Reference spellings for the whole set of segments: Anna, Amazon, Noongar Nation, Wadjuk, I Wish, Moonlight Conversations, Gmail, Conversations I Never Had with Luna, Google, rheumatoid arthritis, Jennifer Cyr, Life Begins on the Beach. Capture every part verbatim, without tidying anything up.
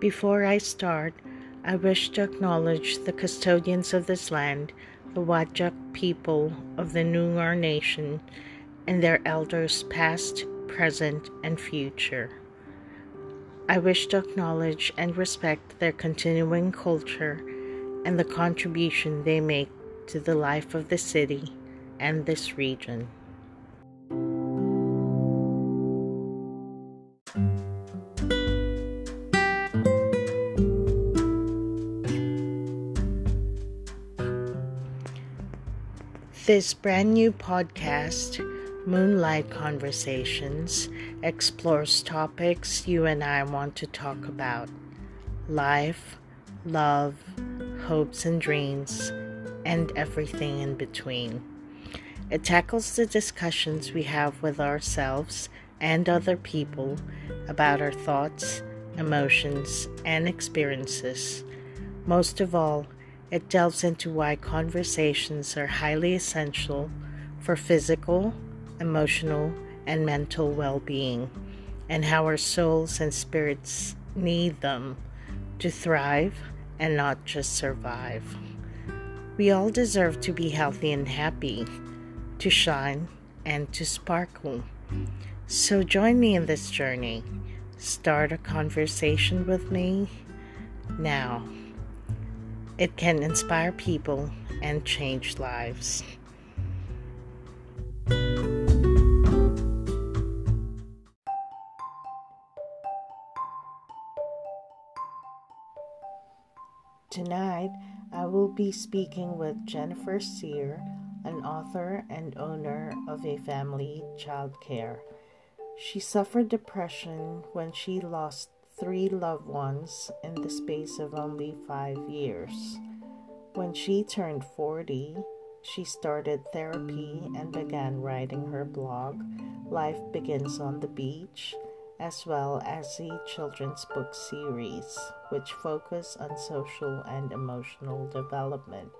Before I start, I wish to acknowledge the custodians of this land, the Wadjuk people of the Noongar Nation, and their elders past, present, and future. I wish to acknowledge and respect their continuing culture and the contribution they make to the life of the city and this region. This brand new podcast, Moonlight Conversations, explores topics you and I want to talk about: life, love, hopes and dreams, and everything in between. It tackles the discussions we have with ourselves and other people about our thoughts, emotions, and experiences. Most of all, it delves into why conversations are highly essential for physical, emotional, and mental well-being, and how our souls and spirits need them to thrive and not just survive. We all deserve to be healthy and happy, to shine and to sparkle. So join me in this journey. Start a conversation with me now. It can inspire people and change lives. Tonight, I will be speaking with Jennifer Cyr, an author and owner of a family childcare. She suffered depression when she lost three loved ones in the space of only five years. When she turned forty, she started therapy and began writing her blog, Life Begins on the Beach, as well as a children's book series, which focus on social and emotional development.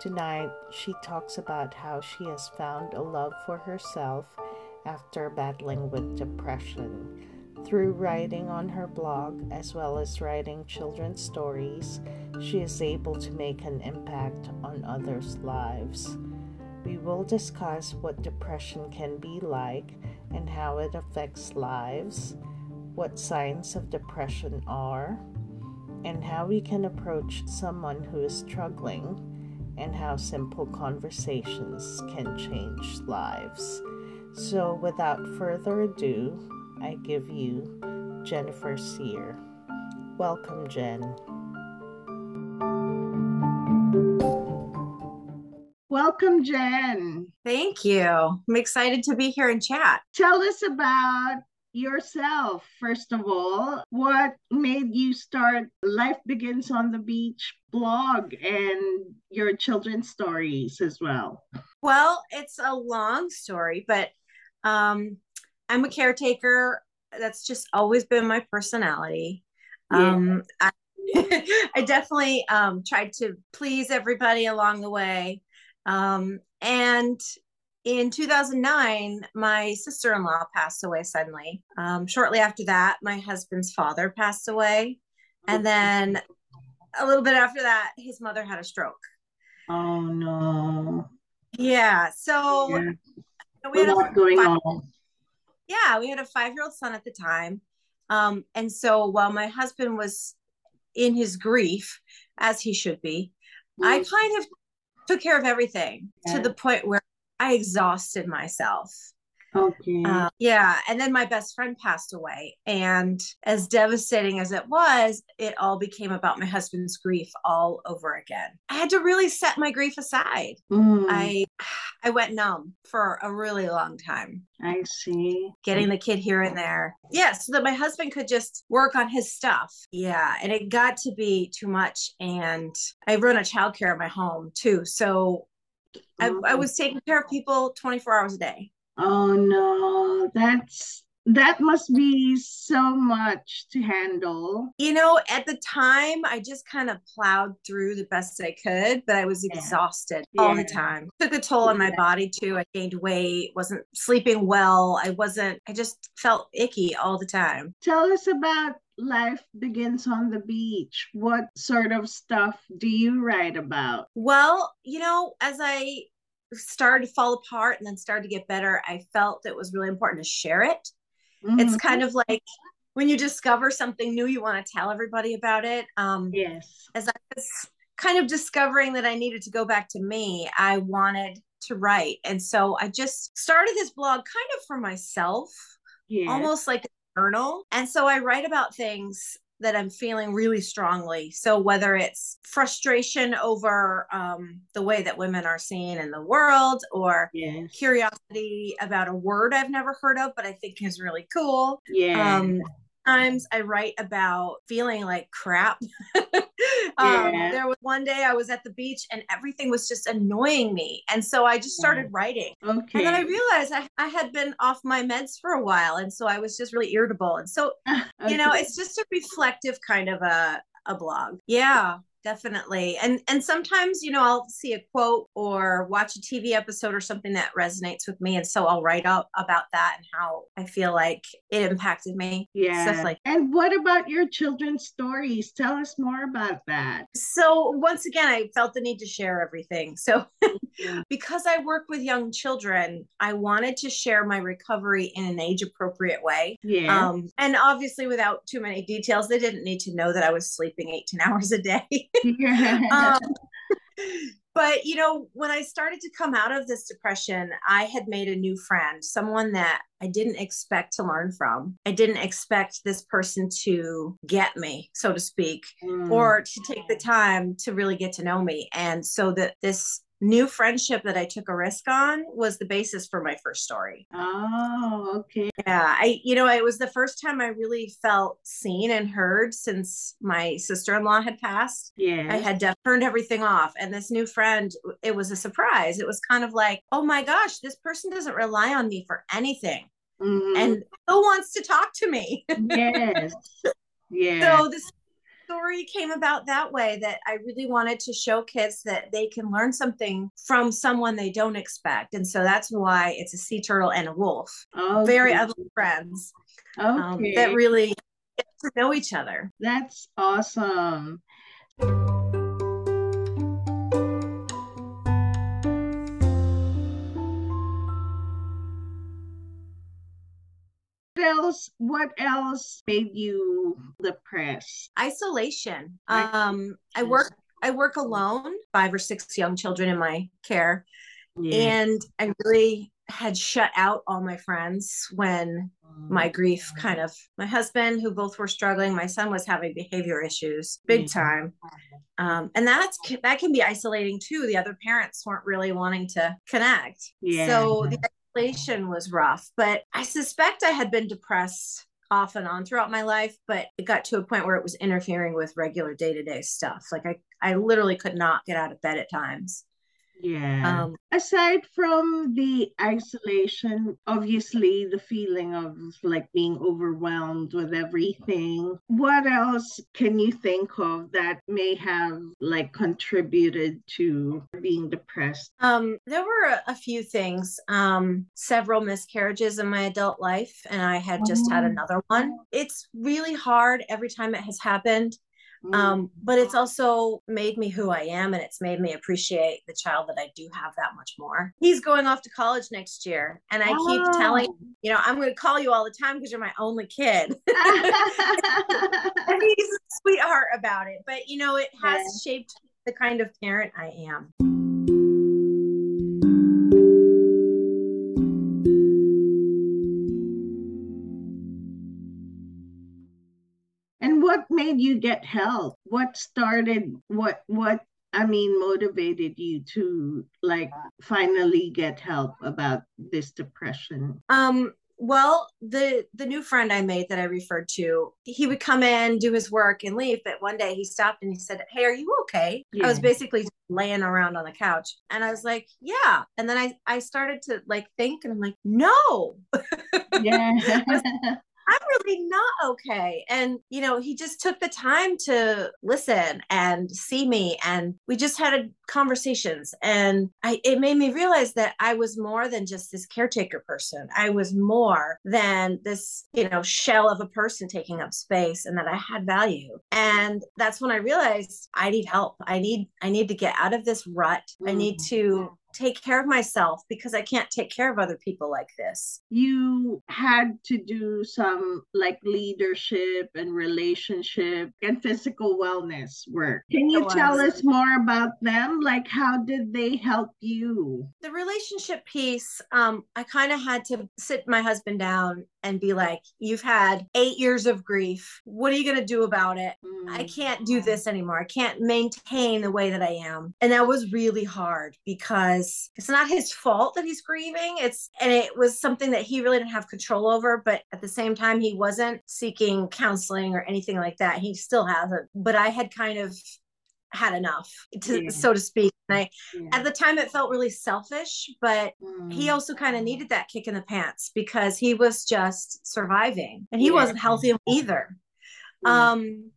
Tonight, she talks about how she has found a love for herself after battling with depression, through writing on her blog, as well as writing children's stories, she is able to make an impact on others' lives. We will discuss what depression can be like and how it affects lives, what signs of depression are, and how we can approach someone who is struggling, and how simple conversations can change lives. So without further ado, I give you Jennifer Cyr. Welcome, Jen. Welcome, Jen. Thank you. I'm excited to be here and chat. Tell us about yourself, first of all. What made you start Life Begins on the Beach blog and your children's stories as well? Well, it's a long story, but um, I'm a caretaker. That's just always been my personality. Yeah. Um, I, I definitely um, tried to please everybody along the way. Um, and in two thousand nine, my sister-in-law passed away suddenly. Um, shortly after that, my husband's father passed away. And then a little bit after that, his mother had a stroke. Oh, no. Yeah. So yeah. We had a lot going on. Yeah, we had a five-year-old son at the time. Um, and so while my husband was in his grief, as he should be, mm-hmm. I kind of took care of everything yeah. to the point where I exhausted myself. Okay. Uh, yeah. And then my best friend passed away. And as devastating as it was, it all became about my husband's grief all over again. I had to really set my grief aside. Mm. I... I went numb for a really long time. I see. Getting the kid here and there. Yeah, so that my husband could just work on his stuff. Yeah, and it got to be too much. And I run a childcare in my home too. So I, I was taking care of people twenty-four hours a day. Oh no, that's That must be so much to handle. You know, at the time, I just kind of plowed through the best I could, but I was yeah. exhausted yeah. all the time. It took a toll yeah. on my body too. I gained weight, wasn't sleeping well. I wasn't, I just felt icky all the time. Tell us about Life Begins on the Beach. What sort of stuff do you write about? Well, you know, as I started to fall apart and then started to get better, I felt it was really important to share it. Mm-hmm. It's kind of like when you discover something new, you want to tell everybody about it. Um, yes. As I was kind of discovering that I needed to go back to me, I wanted to write. And so I just started this blog kind of for myself, yes. almost like a journal. And so I write about things that I'm feeling really strongly. So whether it's frustration over um, the way that women are seen in the world, or yeah. curiosity about a word I've never heard of, but I think is really cool. Yeah. Um, sometimes I write about feeling like crap. um, yeah. There was one day I was at the beach and everything was just annoying me. And so I just started yeah. writing. Okay. And then I realized I, I had been off my meds for a while. And so I was just really irritable. And so, okay. you know, it's just a reflective kind of a, a blog. Yeah, definitely. And, and sometimes, you know, I'll see a quote or watch a T V episode or something that resonates with me. And so I'll write up about that and how I feel like it impacted me. Yeah. Stuff like that. And what about your children's stories? Tell us more about that. So once again, I felt the need to share everything. So yeah. because I work with young children, I wanted to share my recovery in an age appropriate way. Yeah. Um, and obviously without too many details, they didn't need to know that I was sleeping eighteen hours a day. um, but, you know, when I started to come out of this depression, I had made a new friend, someone that I didn't expect to learn from. I didn't expect this person to get me, so to speak, mm. or to take the time to really get to know me. And so that this new friendship that I took a risk on was the basis for my first story. Oh, okay. Yeah. I, you know, it was the first time I really felt seen and heard since my sister-in-law had passed. Yeah. I had def- turned everything off. And this new friend, it was a surprise. It was kind of like, oh my gosh, this person doesn't rely on me for anything. Mm. And who wants to talk to me? Yes. Yeah. So this story came about that way, that I really wanted to show kids that they can learn something from someone they don't expect. And so that's why it's a sea turtle and a wolf. Okay. Very ugly friends okay. um, that really get to know each other. That's awesome. Else, what else made you depressed? Isolation. Um, I work I work alone, five or six young children in my care. Yeah. And I really had shut out all my friends when my grief kind of, my husband, who both were struggling, my son was having behavior issues big time. Um, and that's, that can be isolating too. The other parents weren't really wanting to connect. Yeah. So the isolation was rough, but I suspect I had been depressed off and on throughout my life, but it got to a point where it was interfering with regular day-to-day stuff. Like I, I literally could not get out of bed at times. Yeah. Um, Aside from the isolation, obviously the feeling of like being overwhelmed with everything, what else can you think of that may have like contributed to being depressed? Um, there were a, a few things, um, several miscarriages in my adult life, and I had just oh. had another one. It's really hard every time it has happened. Um, but it's also made me who I am, and it's made me appreciate the child that I do have that much more. He's going off to college next year, and I oh. keep telling, you know, I'm going to call you all the time because you're my only kid. And he's a sweetheart about it, but you know, it has yeah. shaped the kind of parent I am. What made you get help? What started, what, what, I mean, motivated you to like finally get help about this depression? Um, Well, the the new friend I made that I referred to, he would come in, do his work and leave. But one day he stopped and he said, "Hey, are you okay?" Yeah. I was basically laying around on the couch and I was like, yeah. And then I, I started to like think and I'm like, no, yeah. I was, I'm really not okay. And, you know, he just took the time to listen and see me. And we just had a conversations. And I, it made me realize that I was more than just this caretaker person. I was more than this, you know, shell of a person taking up space, and that I had value. And that's when I realized I need help. I need, I need to get out of this rut. Mm. I need to take care of myself, because I can't take care of other people like this. You had to do some like leadership and relationship and physical wellness work. Can you tell us more about them? Like, how did they help you? The relationship piece, um, I kind of had to sit my husband down and be like, you've had eight years of grief. What are you going to do about it? Mm. I can't do this anymore. I can't maintain the way that I am. And that was really hard, because it's not his fault that he's grieving. It's, and it was something that he really didn't have control over, but at the same time, he wasn't seeking counseling or anything like that. He still hasn't, but I had kind of had enough, to, yeah. so to speak. And I, yeah. at the time, it felt really selfish, but mm. he also kind of needed that kick in the pants, because he was just surviving and he yeah. wasn't healthy either. Yeah. Um,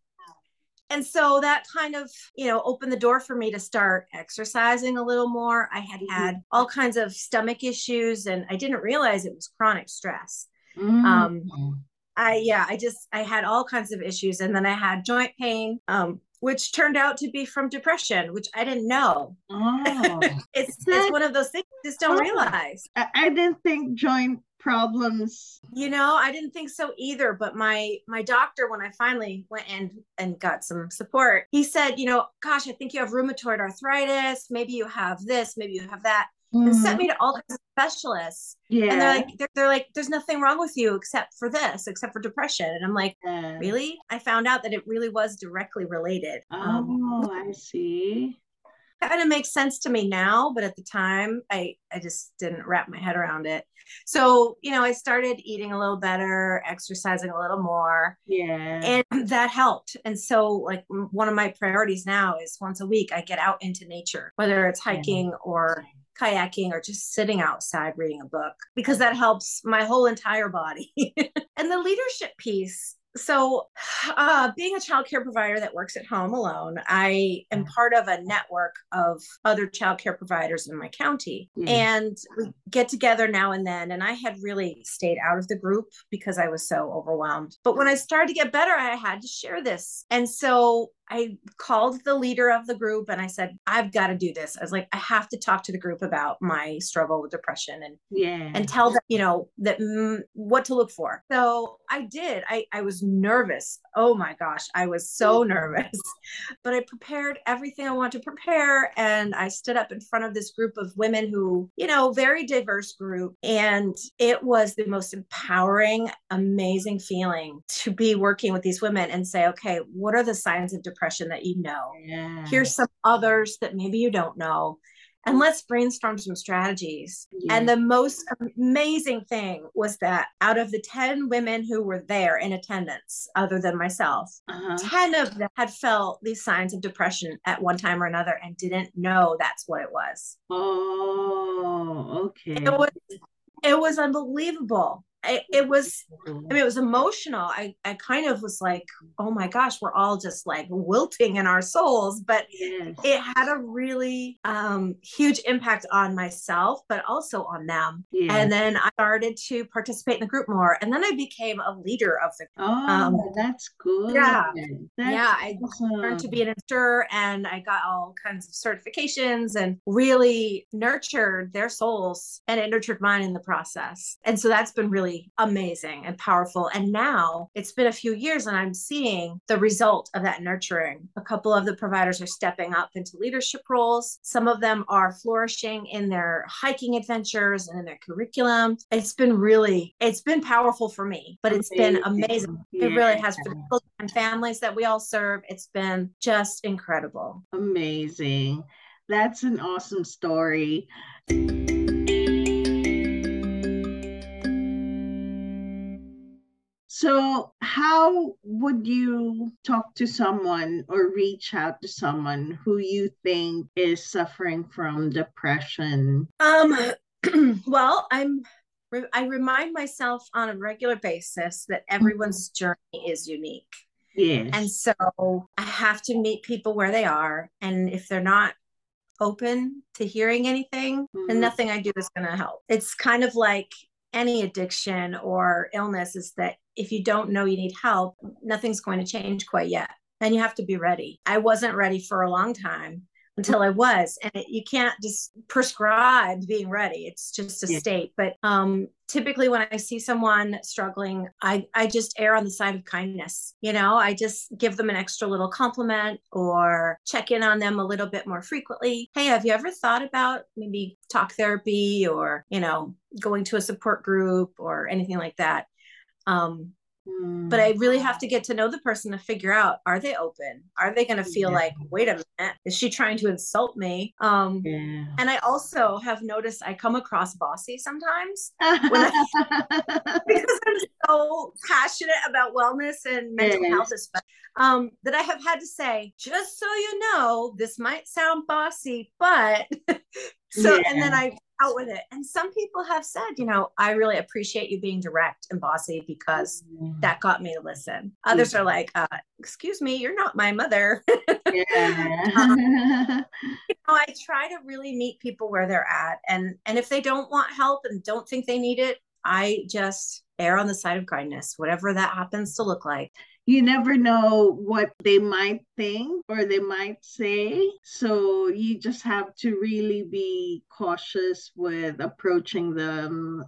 and so that kind of, you know, opened the door for me to start exercising a little more. I had had all kinds of stomach issues, and I didn't realize it was chronic stress. Mm. Um, I, yeah, I just, I had all kinds of issues, and then I had joint pain, um, which turned out to be from depression, which I didn't know. Oh. it's, it's one of those things you just don't oh. realize. I, I didn't think joint problems. You know, I didn't think so either. But my my doctor, when I finally went in and got some support, he said, you know, gosh, I think you have rheumatoid arthritis. Maybe you have this, maybe you have that. Mm-hmm. And sent me to all kinds of specialists. Yeah. And they're like, they're, they're like, there's nothing wrong with you except for this, except for depression. And I'm like, yeah. really? I found out that it really was directly related. Oh, um, I see. Kind of makes sense to me now, but at the time I, I just didn't wrap my head around it. So, you know, I started eating a little better, exercising a little more. Yeah. And that helped. And so like one of my priorities now is once a week, I get out into nature, whether it's hiking yeah. or kayaking or just sitting outside reading a book, because that helps my whole entire body. And the leadership piece. So uh, being a childcare provider that works at home alone, I am part of a network of other childcare providers in my county. Mm. And we get together now and then. And I had really stayed out of the group because I was so overwhelmed. But when I started to get better, I had to share this. And so I called the leader of the group and I said, I've got to do this. I was like, I have to talk to the group about my struggle with depression and, yeah. and tell them, you know, that mm, what to look for. So I did, I, I was nervous. Oh my gosh. I was so nervous, but I prepared everything I wanted to prepare. And I stood up in front of this group of women who, you know, very diverse group. And it was the most empowering, amazing feeling to be working with these women and say, okay, what are the signs of depression? depression that you know. Yeah. Here's some others that maybe you don't know. And let's brainstorm some strategies. Yeah. And the most amazing thing was that out of the ten women who were there in attendance, other than myself, uh-huh. ten of them had felt these signs of depression at one time or another and didn't know that's what it was. Oh, okay. It was, it was unbelievable. I, it was, I mean, it was emotional. I, I kind of was like, oh my gosh, we're all just like wilting in our souls, but yes. it had a really um, huge impact on myself, but also on them. Yes. And then I started to participate in the group more. And then I became a leader of the group. Oh, um, that's good. Yeah. That's yeah. I awesome. learned to be an instructor, and I got all kinds of certifications and really nurtured their souls, and it nurtured mine in the process. And so that's been really amazing and powerful. And now it's been a few years and I'm seeing the result of that nurturing. A couple of the providers are stepping up into leadership roles. Some of them are flourishing in their hiking adventures and in their curriculum. It's been really, it's been powerful for me, but it's amazing. been amazing. Yeah. It really has been for the families that we all serve. It's been just incredible. Amazing. That's an awesome story. So how would you talk to someone or reach out to someone who you think is suffering from depression? Um, well, I'm I remind myself on a regular basis that everyone's journey is unique. Yes. And so I have to meet people where they are. And if they're not open to hearing anything, mm-hmm. then nothing I do is going to help. It's kind of like any addiction or illness, is that if you don't know you need help, nothing's going to change quite yet. And you have to be ready. I wasn't ready for a long time until I was. And it, you can't just prescribe being ready. It's just a yeah. state. But um, typically when I see someone struggling, I, I just err on the side of kindness. You know, I just give them an extra little compliment or check in on them a little bit more frequently. Hey, have you ever thought about maybe talk therapy or, you know, going to a support group or anything like that? Um, mm. But I really have to get to know the person to figure out, are they open? Are they going to feel yeah. like, wait a minute, is she trying to insult me? Um, yeah. And I also have noticed I come across bossy sometimes when I, because I'm so passionate about wellness and mental yeah. health, especially, um, that I have had to say, just so you know, this might sound bossy, but so, yeah. and then I out with it. And some people have said, you know, I really appreciate you being direct and bossy because mm. that got me to listen. Others yeah. are like, uh, excuse me, you're not my mother. Yeah. um, you know, I try to really meet people where they're at. And, and if they don't want help and don't think they need it, I just err on the side of kindness, whatever that happens to look like. You never know what they might think or they might say. So you just have to really be cautious with approaching them.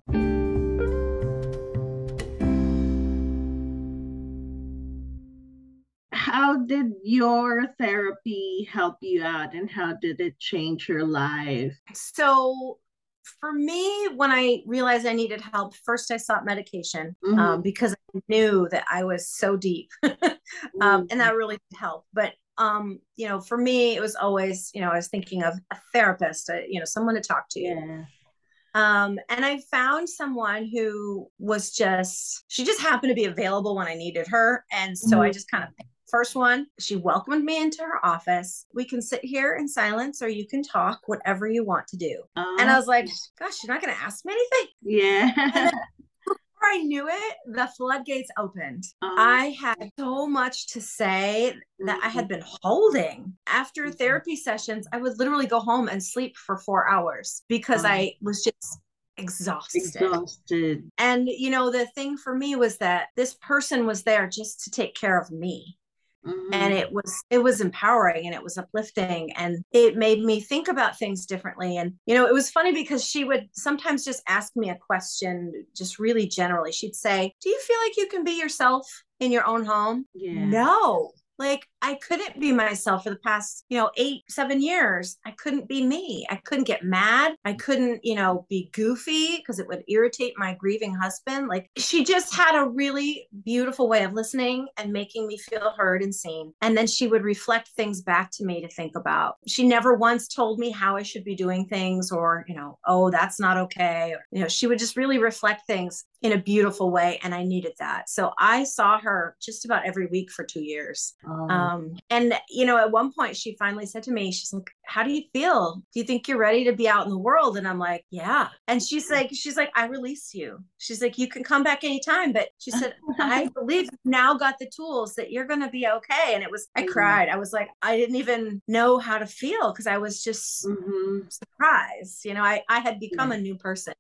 How did your therapy help you out and how did it change your life? So for me, when I realized I needed help, first I sought medication mm-hmm. um, because I knew that I was so deep um, mm-hmm. and that really did help. But, um, you know, for me, it was always, you know, I was thinking of a therapist, uh, you know, someone to talk to. Yeah. Um, and I found someone who was just, she just happened to be available when I needed her. And so mm-hmm. I just kind of picked the first one. She welcomed me into her office. We can sit here in silence or you can talk, whatever you want to do. Oh. And I was like, gosh, you're not going to ask me anything? Yeah. And then before I knew it, the floodgates opened. Oh. I had so much to say that mm-hmm. I had been holding. After mm-hmm. therapy sessions, I would literally go home and sleep for four hours because oh. I was just exhausted. Exhausted. And, you know, the thing for me was that this person was there just to take care of me. Mm-hmm. And it was, it was empowering and it was uplifting and it made me think about things differently. And, you know, it was funny because she would sometimes just ask me a question, just really generally. She'd say, do you feel like you can be yourself in your own home? Yeah. No, like I couldn't be myself for the past, you know, eight, seven years. I couldn't be me. I couldn't get mad. I couldn't, you know, be goofy because it would irritate my grieving husband. Like she just had a really beautiful way of listening and making me feel heard and seen. And then she would reflect things back to me to think about. She never once told me how I should be doing things or, you know, oh, that's not okay. Or, you know, she would just really reflect things in a beautiful way. And I needed that. So I saw her just about every week for two years. Oh. Um, and, you know, at one point she finally said to me, she's like, how do you feel? Do you think you're ready to be out in the world? And I'm like, yeah. And she's like, she's like, I release you. She's like, you can come back anytime. But she said, I believe you've now got the tools that you're going to be okay. And it was, I cried. I was like, I didn't even know how to feel because I was just mm-hmm. surprised. You know, I, I had become yeah. a new person.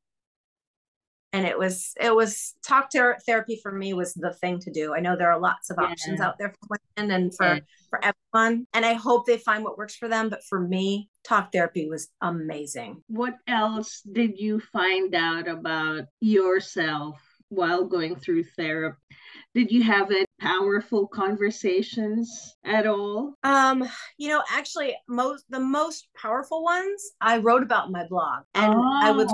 And it was, it was talk ter- therapy for me was the thing to do. I know there are lots of yeah. options out there for women and for, yeah. for everyone. And I hope they find what works for them. But for me, talk therapy was amazing. What else did you find out about yourself while going through therapy? Did you have any powerful conversations at all? Um, you know, actually, most the most powerful ones I wrote about in my blog, and oh. I would,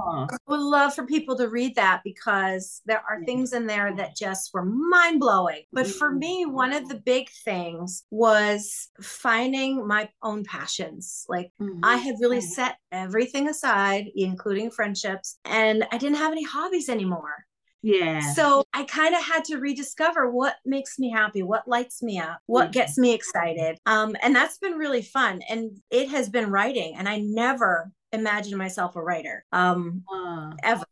would love for people to read that because there are things in there that just were mind blowing. But for me, one of the big things was finding my own passions. Like mm-hmm. I had really set everything aside, including friendships, and I didn't have any hobbies anymore. Yeah. So I kind of had to rediscover what makes me happy, what lights me up, what mm-hmm. gets me excited. Um, and that's been really fun. And it has been writing. And I never imagined myself a writer um, uh. ever.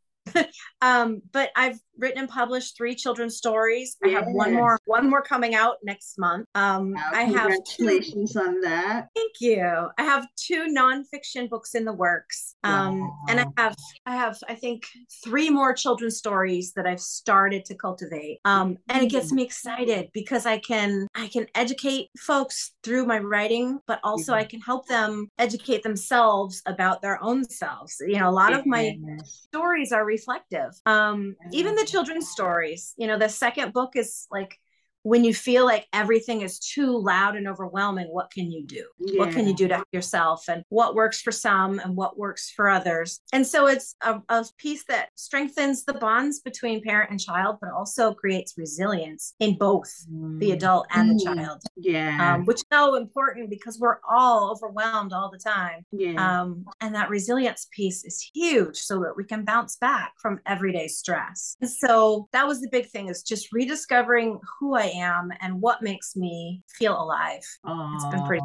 um, but I've written and published three children's stories. Yes. I have one more, one more coming out next month. Um, wow, I have congratulations two, on that. Thank you. I have two nonfiction books in the works. Um, wow. and I have, I have, I think three more children's stories that I've started to cultivate. Um, and it gets me excited because I can, I can educate folks through my writing, but also yeah. I can help them educate themselves about their own selves. You know, a lot yeah. of my stories are reflective. Um, even the children's stories, you know, the second book is like, when you feel like everything is too loud and overwhelming, what can you do? Yeah. What can you do to help yourself, and what works for some and what works for others? And so it's a, a piece that strengthens the bonds between parent and child, but also creates resilience in both mm. the adult and the mm. child. Yeah. Um, which is so important because we're all overwhelmed all the time. Yeah. Um, and that resilience piece is huge so that we can bounce back from everyday stress. And so that was the big thing, is just rediscovering who I am and what makes me feel alive. Aww. It's been pretty.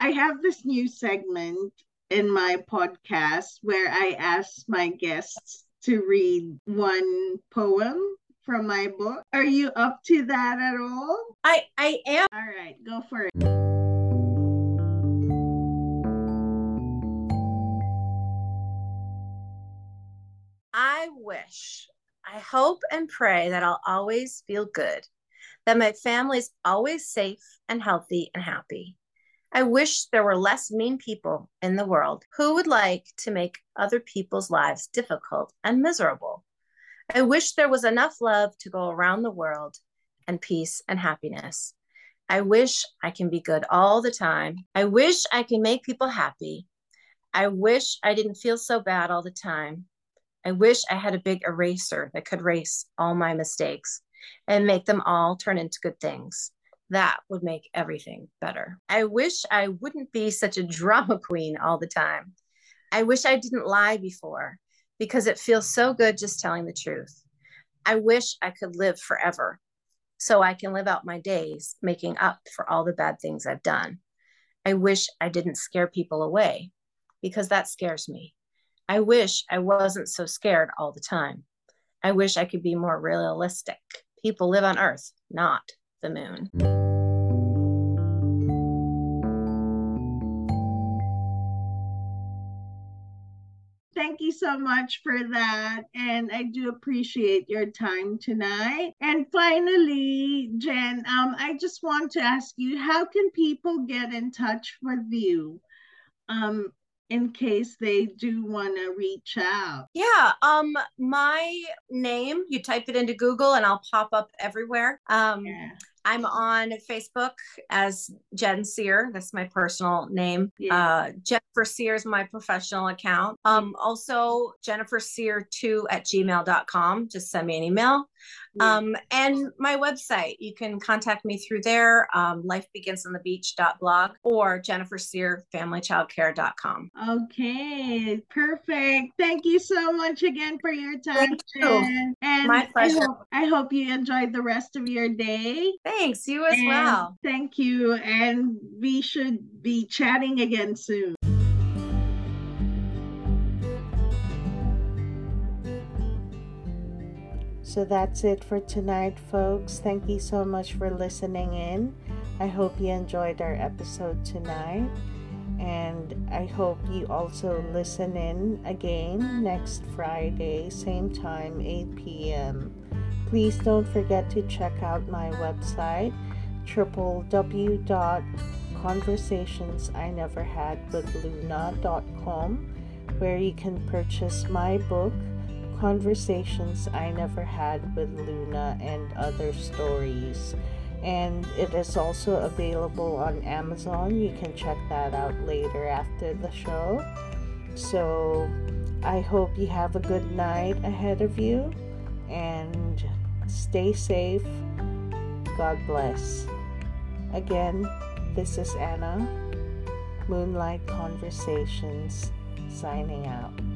I have this new segment in my podcast where I ask my guests to read one poem from my book. Are you up to that at all? I, I am. All right, go for it. I wish, I hope and pray that I'll always feel good, that my family's always safe and healthy and happy. I wish there were less mean people in the world who would like to make other people's lives difficult and miserable. I wish there was enough love to go around the world, and peace and happiness. I wish I can be good all the time. I wish I can make people happy. I wish I didn't feel so bad all the time. I wish I had a big eraser that could erase all my mistakes and make them all turn into good things. That would make everything better. I wish I wouldn't be such a drama queen all the time. I wish I didn't lie before, because it feels so good just telling the truth. I wish I could live forever so I can live out my days making up for all the bad things I've done. I wish I didn't scare people away, because that scares me. I wish I wasn't so scared all the time. I wish I could be more realistic. People live on Earth, not the moon. Thank you so much for that. And I do appreciate your time tonight. And finally, Jen, um, I just want to ask you, how can people get in touch with you? Um, in case they do want to reach out. Yeah, um, my name, you type it into Google and I'll pop up everywhere. Um, yeah. I'm on Facebook as Jen Cyr. That's my personal name. Yeah. Uh, Jennifer Cyr is my professional account. Um, also, jennifer cyr two at gmail dot com. Just send me an email. Yeah. Um, and my website, you can contact me through there, um, life begins on the beach dot blog or jennifer cyr family child care dot com. Okay, perfect. Thank you so much again for your time. Jen. And my pleasure. I hope, I hope you enjoyed the rest of your day. Thanks, you as and well. Thank you. And we should be chatting again soon. So that's it for tonight, folks. Thank you so much for listening in. I hope you enjoyed our episode tonight. And I hope you also listen in again next Friday, same time, eight p.m. Please don't forget to check out my website, w w w dot conversations i never had with luna dot com, where you can purchase my book, Conversations I Never Had with Luna and Other Stories. And it is also available on Amazon. You can check that out later after the show. So I hope you have a good night ahead of you, and stay safe. God bless. Again, this is Anna, Moonlight Conversations, signing out.